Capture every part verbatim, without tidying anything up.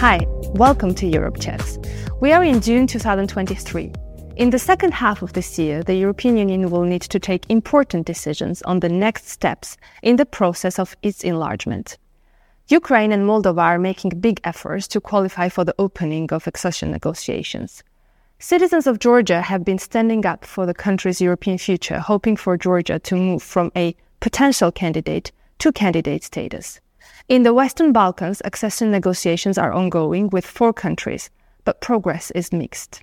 Hi, welcome to EuropeChats. We are in June twenty twenty-three. In the second half of this year, the European Union will need to take important decisions on the next steps in the process of its enlargement. Ukraine and Moldova are making big efforts to qualify for the opening of accession negotiations. Citizens of Georgia have been standing up for the country's European future, hoping for Georgia to move from a potential candidate to candidate status. In the Western Balkans, accession negotiations are ongoing with four countries, but progress is mixed.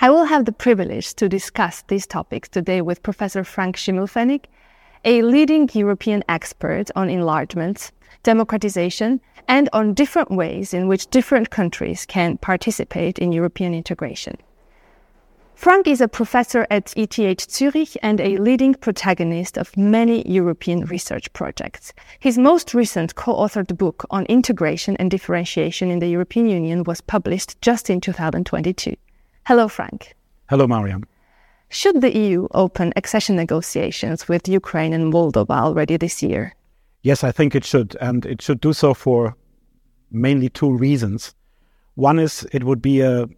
I will have the privilege to discuss these topics today with Professor Frank Schimmelfennig, a leading European expert on enlargement, democratization, and on different ways in which different countries can participate in European integration. Frank is a professor at E T H Zürich and a leading protagonist of many European research projects. His most recent co-authored book on integration and differentiation in the European Union was published just in two thousand twenty-two. Hello, Frank. Hello, Mariam. Should the E U open accession negotiations with Ukraine and Moldova already this year? Yes, I think it should, and it should do so for mainly two reasons. One is it would be a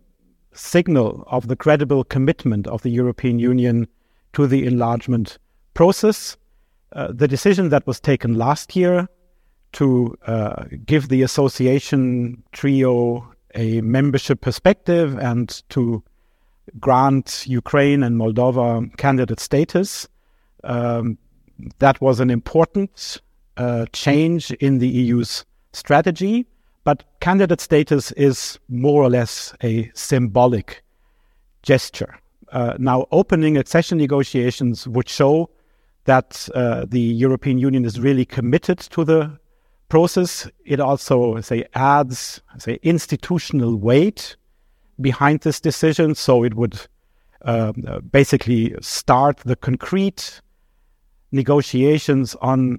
signal of the credible commitment of the European Union to the enlargement process. Uh, the decision that was taken last year to uh, give the association trio a membership perspective and to grant Ukraine and Moldova candidate status, um, that was an important uh, change in the E U's strategy. But candidate status is more or less a symbolic gesture. Uh, now, opening accession negotiations would show that uh, the European Union is really committed to the process. It also, say, adds, say, institutional weight behind this decision. So it would uh, basically start the concrete negotiations on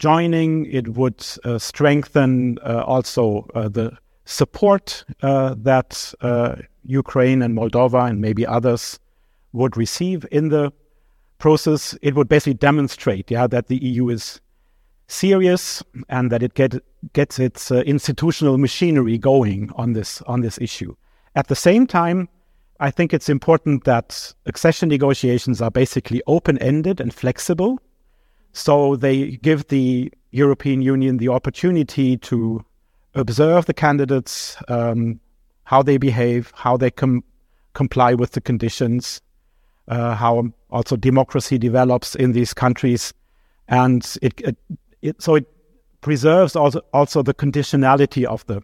joining. It would uh, strengthen uh, also uh, the support uh, that uh, Ukraine and Moldova and maybe others would receive in the process. It would basically demonstrate yeah, that the E U is serious and that it get, gets its uh, institutional machinery going on this, on this issue. At the same time, I think it's important that accession negotiations are basically open-ended and flexible. So they give the European Union the opportunity to observe the candidates, um, how they behave, how they com- comply with the conditions, uh, how also democracy develops in these countries. And it, it, it so it preserves also, also the conditionality of the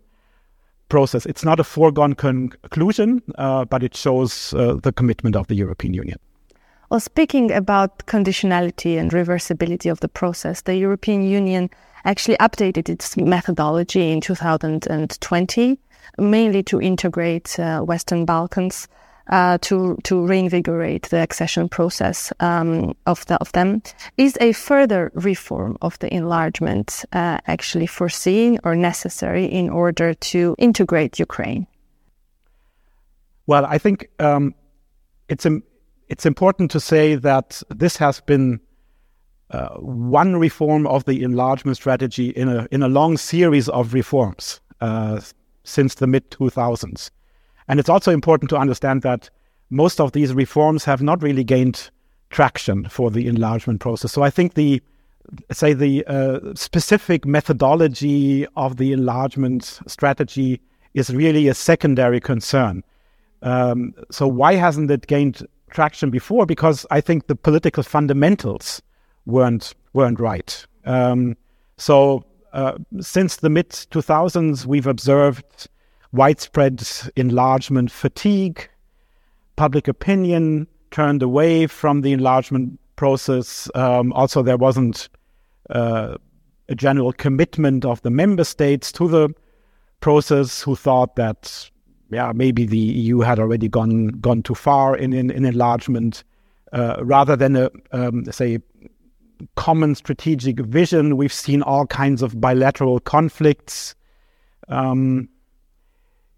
process. It's not a foregone con- conclusion, uh, but it shows uh, the commitment of the European Union. Well, speaking about conditionality and reversibility of the process, the European Union actually updated its methodology in two thousand twenty, mainly to integrate uh, Western Balkans uh, to to reinvigorate the accession process um, of the, of them. Is a further reform of the enlargement uh, actually foreseen or necessary in order to integrate Ukraine? Well, I think um, it's a It's important to say that this has been uh, one reform of the enlargement strategy in a in a long series of reforms uh, since the mid two thousands. And it's also important to understand that most of these reforms have not really gained traction for the enlargement process. So I think the, say, the uh, specific methodology of the enlargement strategy is really a secondary concern. Um, so why hasn't it gained traction before? Because I think the political fundamentals weren't weren't right. Um, so uh, since the mid two thousands, we've observed widespread enlargement fatigue. Public opinion turned away from the enlargement process. Um, also, there wasn't uh, a general commitment of the member states to the process, who thought that Yeah, maybe the E U had already gone gone too far in in, in enlargement. Uh, rather than a um, say common strategic vision, we've seen all kinds of bilateral conflicts um,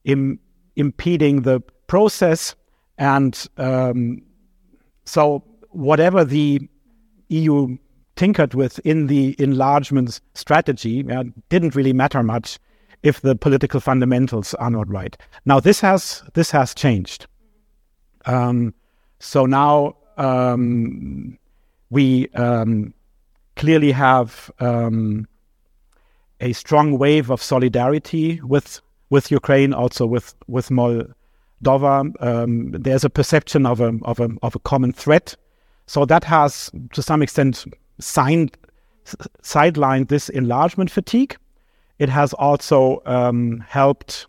im- impeding the process. And um, so, whatever the E U tinkered with in the enlargement strategy uh, didn't really matter much if the political fundamentals are not right. Now this has this has changed. Um, so now um, we um, clearly have um, a strong wave of solidarity with with Ukraine, also with with Moldova. Um, there's a perception of a of a of a common threat. So that has, to some extent, signed, sidelined this enlargement fatigue. It has also um, helped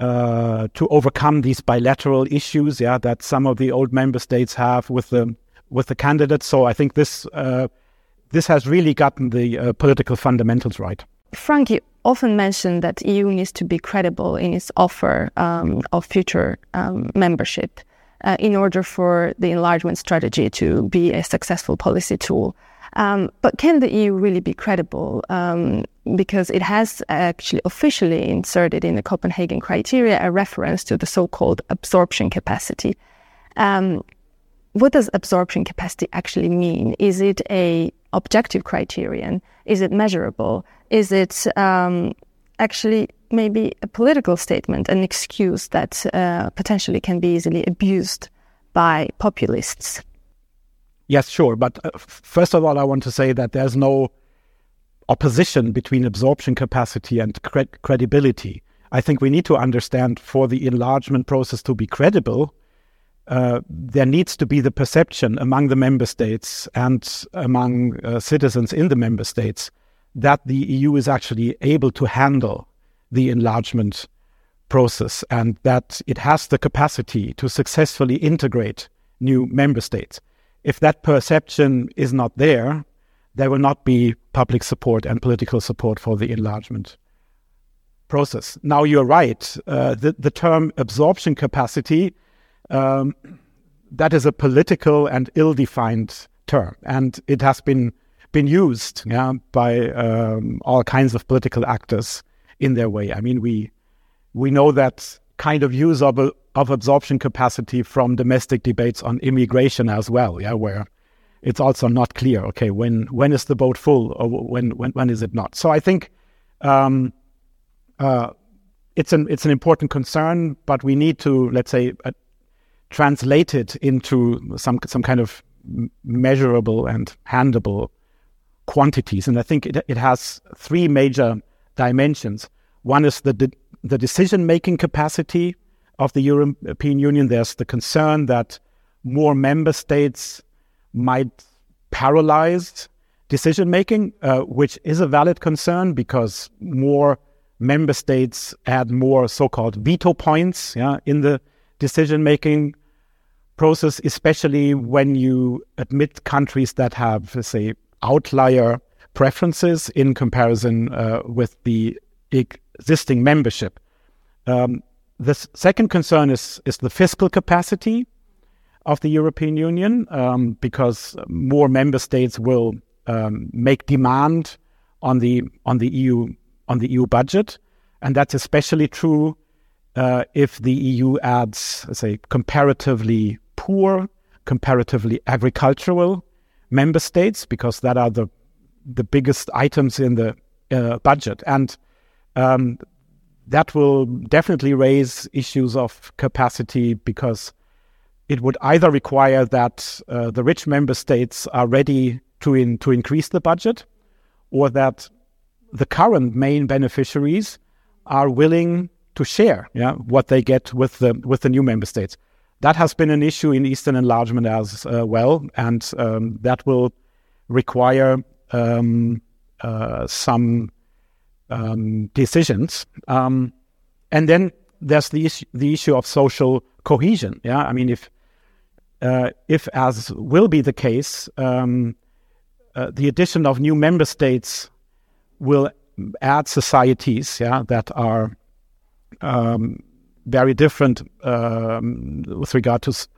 uh, to overcome these bilateral issues, yeah, that some of the old member states have with the with the candidates. So I think this uh, this has really gotten the uh, political fundamentals right. Frank, you often mention that E U needs to be credible in its offer um, of future um, membership. Uh, in order for the enlargement strategy to be a successful policy tool. Um, but can the E U really be credible? Um, because it has actually officially inserted in the Copenhagen criteria a reference to the so-called absorption capacity. Um, what does absorption capacity actually mean? Is it an objective criterion? Is it measurable? Is it um, actually... maybe a political statement, an excuse that uh, potentially can be easily abused by populists? Yes, sure. But uh, first of all, I want to say that there's no opposition between absorption capacity and cre- credibility. I think we need to understand, for the enlargement process to be credible, uh, there needs to be the perception among the member states and among uh, citizens in the member states that the E U is actually able to handle the enlargement process and that it has the capacity to successfully integrate new member states. If that perception is not there, there will not be public support and political support for the enlargement process. Now, you're right. Uh, the, the term absorption capacity, um, that is a political and ill-defined term, and it has been, been used yeah, by um, all kinds of political actors in their way. I mean, we we know that kind of use of of absorption capacity from domestic debates on immigration as well, yeah, where it's also not clear, okay, when when is the boat full or when when, when is it not? So I think um, uh, it's an it's an important concern, but we need to, let's say, uh, translate it into some some kind of measurable and handable quantities. And I think it it has three major dimensions. One is the de- the decision-making capacity of the European Union. There's the concern that more member states might paralyze decision-making, uh, which is a valid concern because more member states add more so-called veto points yeah, in the decision-making process, especially when you admit countries that have, say, outlier preferences in comparison uh, with the existing membership. Um, the s- second concern is, is the fiscal capacity of the European Union, um, because more member states will um, make demand on the on the E U on the E U budget, and that's especially true uh, if the E U adds, say, comparatively poor, comparatively agricultural member states, because that are the the biggest items in the uh, budget. And um, that will definitely raise issues of capacity, because it would either require that uh, the rich member states are ready to in, to increase the budget, or that the current main beneficiaries are willing to share yeah, what they get with the with the new member states. That has been an issue in Eastern enlargement as uh, well, and um, that will require Um, uh, some um, decisions, um, and then there's the issue, the issue of social cohesion. Yeah, I mean, if uh, if as will be the case, um, uh, the addition of new member states will add societies, yeah, that are um, very different um, with regard to s-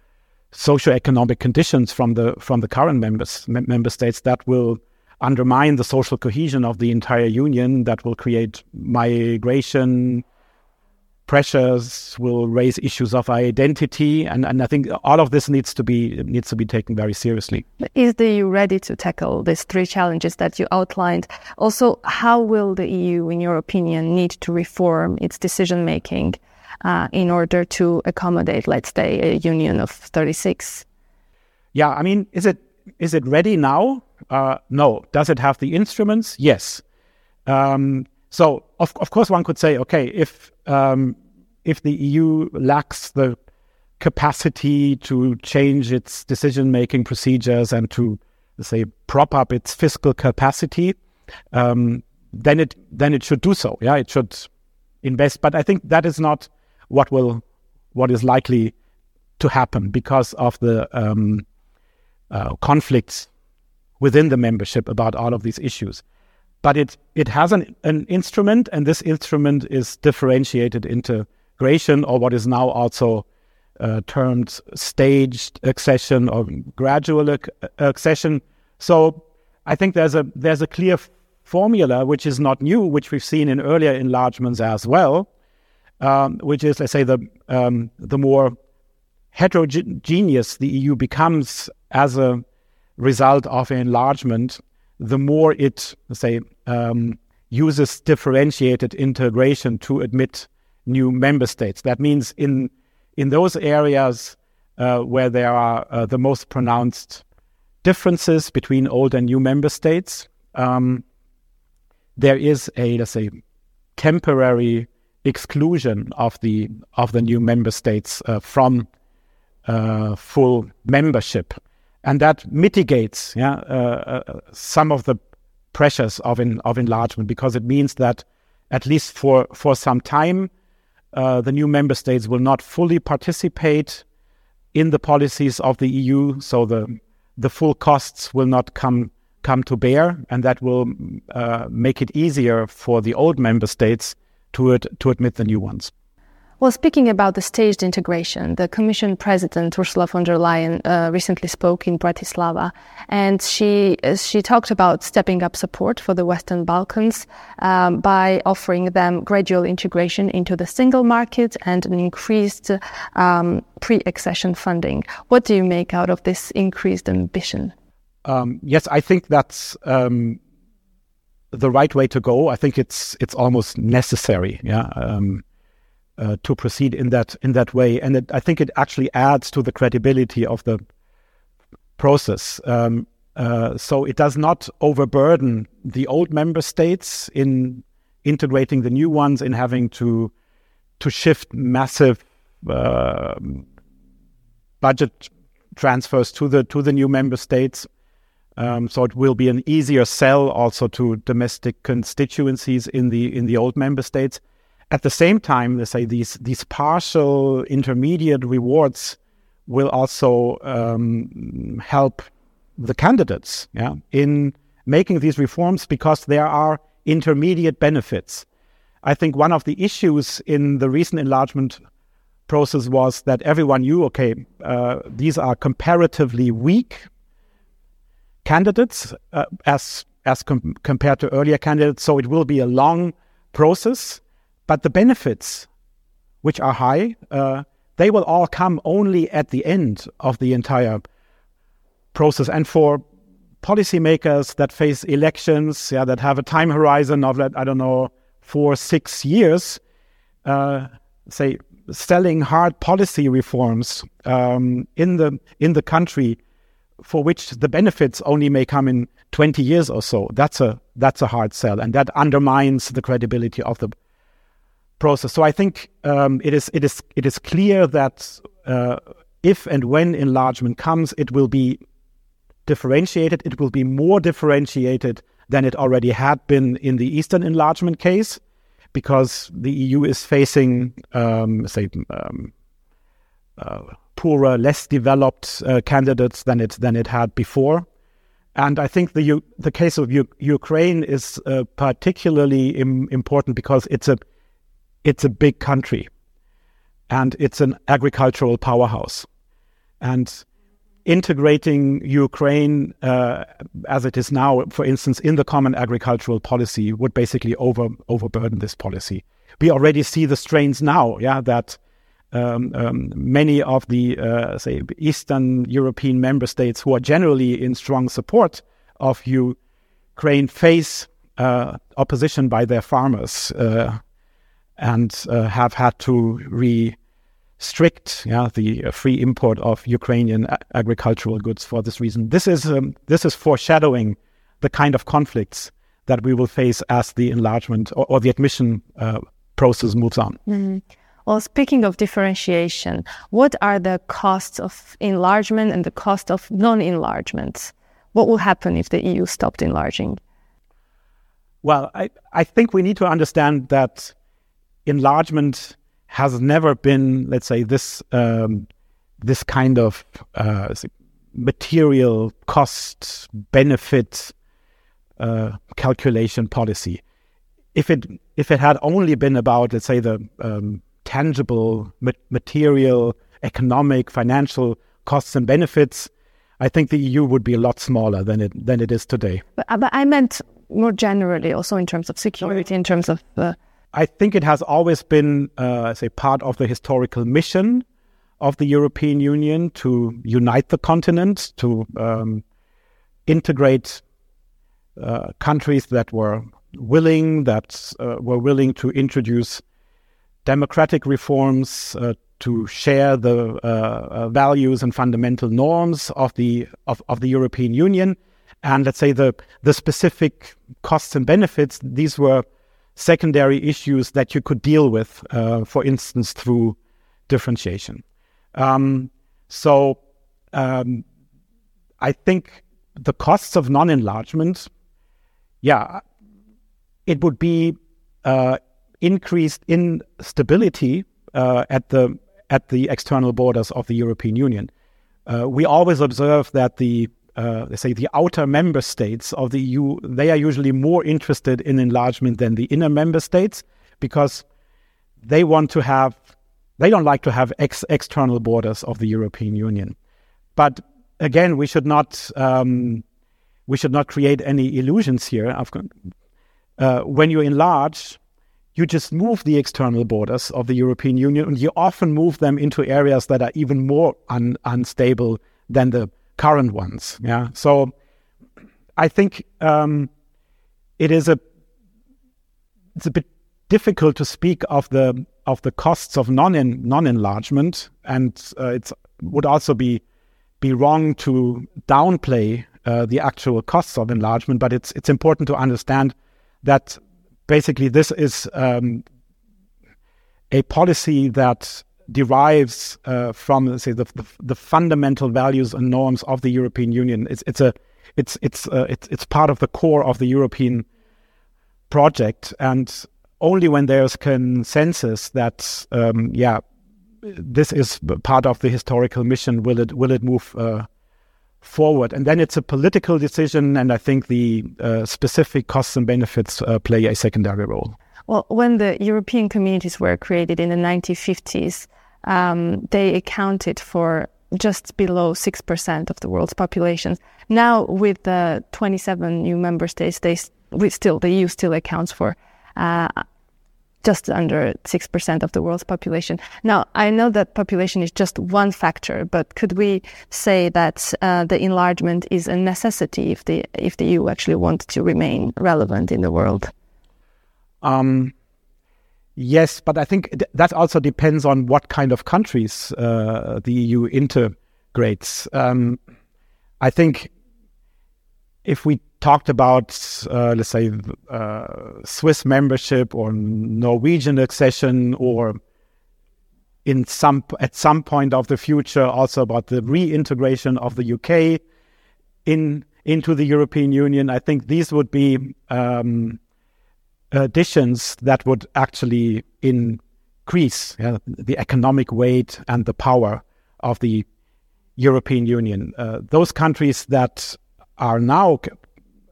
socioeconomic conditions from the from the current members m- member states. That will undermine the social cohesion of the entire union. That will create migration pressures will raise issues of identity, and, and I think all of this needs to be needs to be taken very seriously. Is the E U ready to tackle these three challenges that you outlined? Also, how will the E U, in your opinion, need to reform its decision making uh, in order to accommodate, let's say, a union of thirty-six? Yeah, I mean, is it is it ready now? Uh, no. Does it have the instruments? Yes. Um, so, of of course, one could say, okay, if um, if the E U lacks the capacity to change its decision-making procedures and to, let's say, prop up its fiscal capacity, um, then it then it should do so. Yeah, it should invest. But I think that is not what will what is likely to happen because of the um, uh, conflicts within the membership about all of these issues. But it it has an, an instrument, and this instrument is differentiated integration, or what is now also uh, termed staged accession or gradual ac- accession. So I think there's a there's a clear f- formula which is not new, which we've seen in earlier enlargements as well, um, which is, let's say, the um, the more heterogeneous the E U becomes as a result of enlargement, the more it, say, um, uses differentiated integration to admit new member states. That means in in those areas uh, where there are uh, the most pronounced differences between old and new member states, um, there is a, let's say, temporary exclusion of the of the new member states uh, from uh, full membership. And that mitigates yeah, uh, uh, some of the pressures of in, of enlargement, because it means that at least for, for some time, uh, the new member states will not fully participate in the policies of the E U. So the the full costs will not come come to bear, and that will uh, make it easier for the old member states to ad- to admit the new ones. Well, speaking about the staged integration, the Commission President Ursula von der Leyen uh, recently spoke in Bratislava, and she she talked about stepping up support for the Western Balkans um, by offering them gradual integration into the single market and an increased um, pre-accession funding. What do you make out of this increased ambition? Um, yes, I think that's um, the right way to go. I think it's it's almost necessary. Yeah. Um, Uh, to proceed in that in that way, and it, I think it actually adds to the credibility of the process. Um, uh, so it does not overburden the old member states in integrating the new ones, in having to to shift massive uh, budget transfers to the to the new member states. Um, so it will be an easier sell also to domestic constituencies in the in the old member states. At the same time, let's say these these partial intermediate rewards will also um, help the candidates yeah, in making these reforms, because there are intermediate benefits. I think one of the issues in the recent enlargement process was that everyone knew, okay, uh, these are comparatively weak candidates uh, as as com- compared to earlier candidates, so it will be a long process. But the benefits, which are high, uh, they will all come only at the end of the entire process. And for policymakers that face elections, yeah, that have a time horizon of, I don't know, four, six years, uh, say selling hard policy reforms um, in the in the country, for which the benefits only may come in twenty years or so. That's a that's a hard sell, and that undermines the credibility of the process. So I think um, it is it is it is clear that uh, if and when enlargement comes, it will be differentiated. It will be more differentiated than it already had been in the Eastern enlargement case, because the E U is facing um, say um, uh, poorer, less developed uh, candidates than it than it had before. And I think the U- the case of U- Ukraine is uh, particularly im- important because it's a It's a big country, and it's an agricultural powerhouse. And integrating Ukraine uh, as it is now, for instance, in the common agricultural policy would basically over overburden this policy. we already see the strains now, yeah, that um, um, many of the, uh, say, Eastern European member states who are generally in strong support of Ukraine face uh, opposition by their farmers uh, and uh, have had to restrict yeah, the free import of Ukrainian a- agricultural goods for this reason. This is um, this is foreshadowing the kind of conflicts that we will face as the enlargement or, or the admission uh, process moves on. Mm-hmm. Well, speaking of differentiation, what are the costs of enlargement and the cost of non-enlargement? What will happen if the E U stopped enlarging? Well, I, I think we need to understand that enlargement has never been, let's say, this um, this kind of uh, material cost benefit Uh, calculation policy. If it if it had only been about, let's say, the um, tangible ma- material, economic, financial costs and benefits, I think the E U would be a lot smaller than it than it is today. But, but I meant more generally, also in terms of security, in terms of. Uh... I think it has always been, uh, say, part of the historical mission of the European Union to unite the continent, to um, integrate. Uh, countries that were willing, that uh, were willing to introduce democratic reforms, uh, to share the uh, uh, values and fundamental norms of the of, of the European Union, and let's say the the specific costs and benefits. These were secondary issues that you could deal with, uh, for instance, through differentiation. Um, so, um, I think the costs of non-enlargement. Yeah, it would be uh, increased instability uh, at the at the external borders of the European Union. Uh, we always observe that the uh, let's say the outer member states of the E U, they are usually more interested in enlargement than the inner member states, because they want to have they don't like to have ex- external borders of the European Union. But again, we should not. Um, We should not create any illusions here. Uh, when you enlarge, you just move the external borders of the European Union, and you often move them into areas that are even more un- unstable than the current ones. Yeah. So I think um, it is a it's a bit difficult to speak of the of the costs of non en- non enlargement, and uh, it would also be be wrong to downplay Uh, the actual costs of enlargement, but it's it's important to understand that basically this is um, a policy that derives uh, from, let's say, the, the the fundamental values and norms of the European Union. It's it's a it's it's uh, it's it's part of the core of the European project, and only when there's consensus that um, yeah, this is part of the historical mission will it will it move Uh, forward. And then it's a political decision, and I think the uh, specific costs and benefits uh, play a secondary role. Well, when the European communities were created in the nineteen fifties, um, they accounted for just below six percent of the world's population. Now, with the twenty-seven new member states, they we still the E U still accounts for uh, just under six percent of the world's population. Now, I know that population is just one factor, but could we say that uh, the enlargement is a necessity if the if the E U actually wants to remain relevant in the world? Um, yes, but I think th- that also depends on what kind of countries uh, the E U integrates. Um, I think if we talked about, uh, let's say, uh, Swiss membership or Norwegian accession, or in some at some point of the future also about the reintegration of the U K in into the European Union, I think these would be um, additions that would actually increase yeah, the economic weight and the power of the European Union. Uh, those countries that are now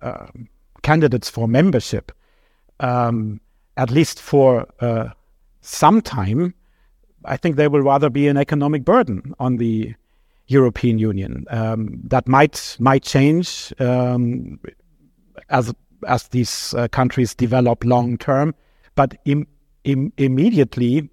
Uh, candidates for membership, um, at least for uh, some time, I think they will rather be an economic burden on the European Union. Um, that might might change um, as as these uh, countries develop long term, but im- im- immediately,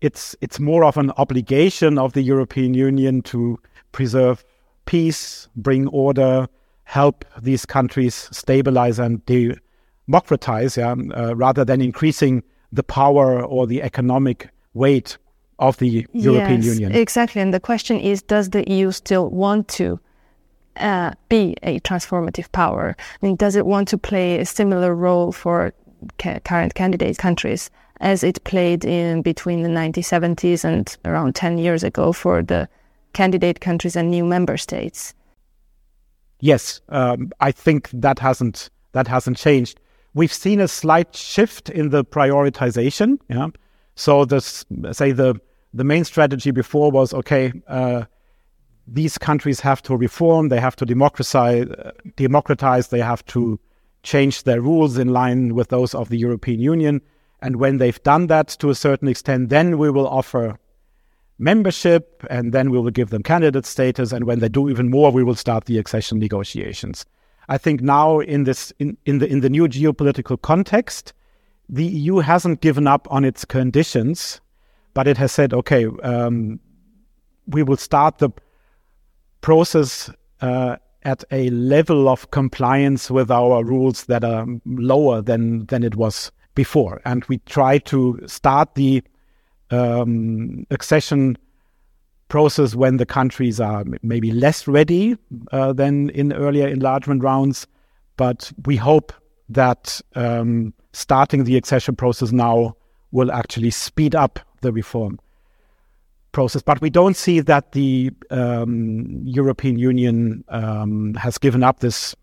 it's it's more of an obligation of the European Union to preserve peace, bring order, help these countries stabilize and democratize, yeah, uh, rather than increasing the power or the economic weight of the European yes, Union. Exactly. And the question is, does the E U still want to uh, be a transformative power? I mean, does it want to play a similar role for ca- current candidate countries as it played in between the nineteen seventies and around ten years ago for the candidate countries and new member states? Yes, um, I think that hasn't that hasn't changed. We've seen a slight shift in the prioritization. Yeah, so this say the the main strategy before was okay. Uh, these countries have to reform. They have to democratize. Democratize. They have to change their rules in line with those of the European Union. And when they've done that to a certain extent, then we will offer membership, and then we will give them candidate status, and when they do even more, we will start the accession negotiations. I think now in this in, in the in the new geopolitical context, the E U hasn't given up on its conditions, but it has said, okay, um, we will start the process uh, at a level of compliance with our rules that are lower than than it was before, and we try to start the Um, accession process when the countries are maybe less ready uh, than in earlier enlargement rounds. But we hope that um, starting the accession process now will actually speed up the reform process. But we don't see that the um, European Union um, has given up this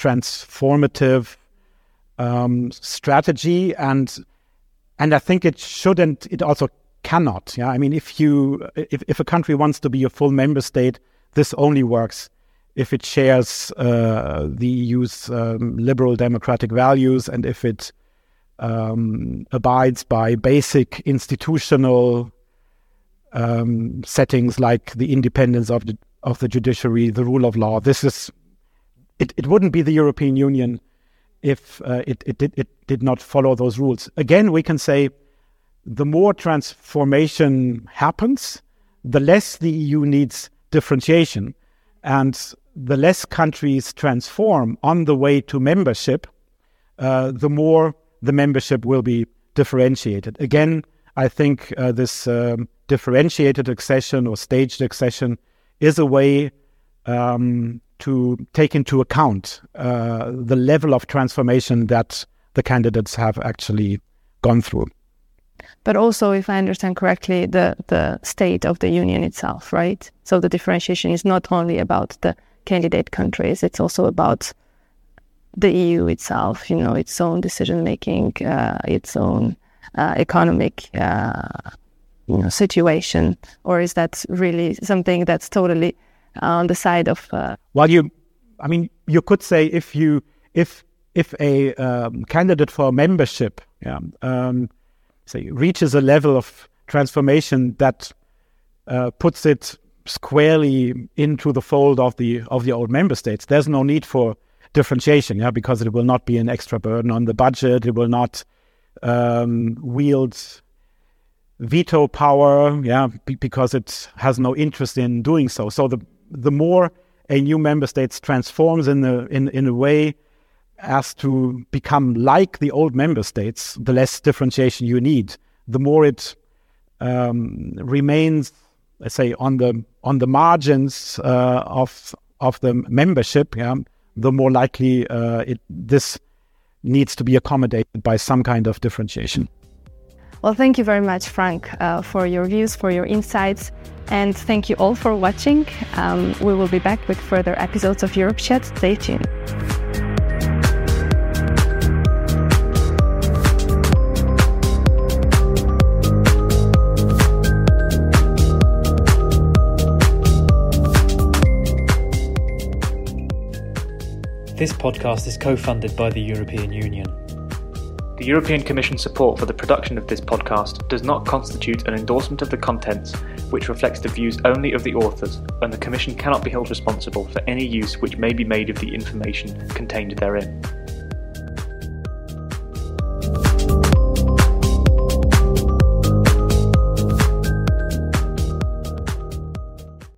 transformative um, strategy. And and I think it shouldn't, it also cannot. Yeah, I mean, if you, if, if a country wants to be a full member state, this only works if it shares uh, the E U's um, liberal democratic values, and if it um, abides by basic institutional um, settings like the independence of the of the judiciary, the rule of law. This is, it, it wouldn't be the European Union if uh, it, it, did, it did not follow those rules. Again, we can say the more transformation happens, the less the E U needs differentiation. And the less countries transform on the way to membership, uh, the more the membership will be differentiated. Again, I think uh, this um, differentiated accession or staged accession is a way um to take into account uh, the level of transformation that the candidates have actually gone through. But also, if I understand correctly, the, the state of the union itself, right? So the differentiation is not only about the candidate countries, it's also about the E U itself, you know, its own decision-making, uh, its own uh, economic uh, you know, situation. Or is that really something that's totally on the side of uh... well, you, I mean, you could say if you, if if a um, candidate for membership, yeah, um, say reaches a level of transformation that uh, puts it squarely into the fold of the of the old member states, there's no need for differentiation, yeah, because it will not be an extra burden on the budget. It will not um, wield veto power, yeah, b- because it has no interest in doing so. So the The more a new member state transforms in the in, in a way as to become like the old member states, the less differentiation you need. The more it um, remains, let's say, on the on the margins uh, of of the membership, yeah, the more likely uh, it this needs to be accommodated by some kind of differentiation. Well, thank you very much, Frank, uh, for your views, for your insights. And thank you all for watching. Um, we will be back with further episodes of EuropeChats. Stay tuned. This podcast is co-funded by the European Union. The European Commission's support for the production of this podcast does not constitute an endorsement of the contents, which reflects the views only of the authors, and the Commission cannot be held responsible for any use which may be made of the information contained therein.